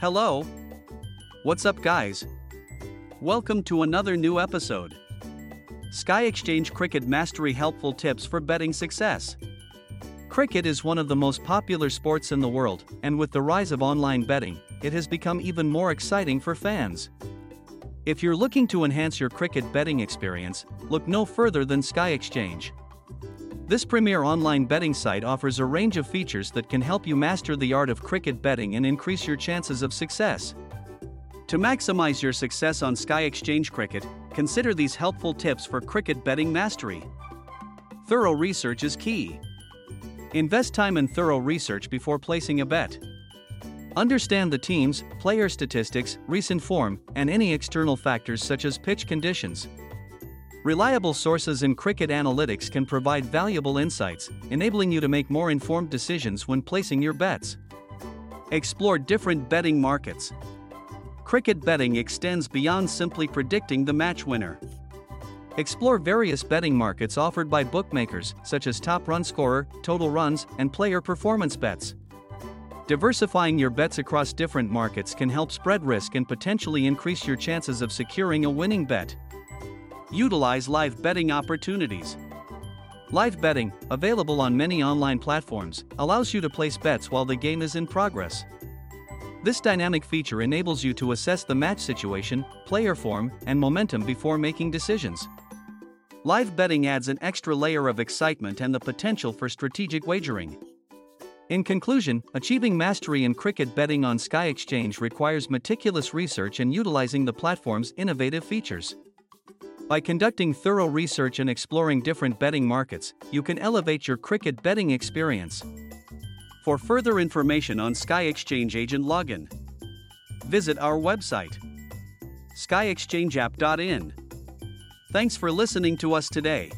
Hello! What's up, guys? Welcome to another new episode. Sky Exchange Cricket Mastery Helpful Tips for Betting Success. Cricket is one of the most popular sports in the world, and with the rise of online betting, it has become even more exciting for fans. If you're looking to enhance your cricket betting experience, look no further than Sky Exchange. This premier online betting site offers a range of features that can help you master the art of cricket betting and increase your chances of success. To maximize your success on Sky Exchange Cricket, consider these helpful tips for cricket betting mastery. Thorough research is key. Invest time in thorough research before placing a bet. Understand the teams, player statistics, recent form, and any external factors such as pitch conditions. Reliable sources in cricket analytics can provide valuable insights, enabling you to make more informed decisions when placing your bets. Explore different betting markets. Cricket betting extends beyond simply predicting the match winner. Explore various betting markets offered by bookmakers, such as top run scorer, total runs, and player performance bets. Diversifying your bets across different markets can help spread risk and potentially increase your chances of securing a winning bet. Utilize live betting opportunities. Live betting, available on many online platforms, allows you to place bets while the game is in progress. This dynamic feature enables you to assess the match situation, player form, and momentum before making decisions. Live betting adds an extra layer of excitement and the potential for strategic wagering. In conclusion, achieving mastery in cricket betting on Sky Exchange requires meticulous research and utilizing the platform's innovative features. By conducting thorough research and exploring different betting markets, you can elevate your cricket betting experience. For further information on Sky Exchange Agent Login, visit our website, skyexchangeapp.in. Thanks for listening to us today.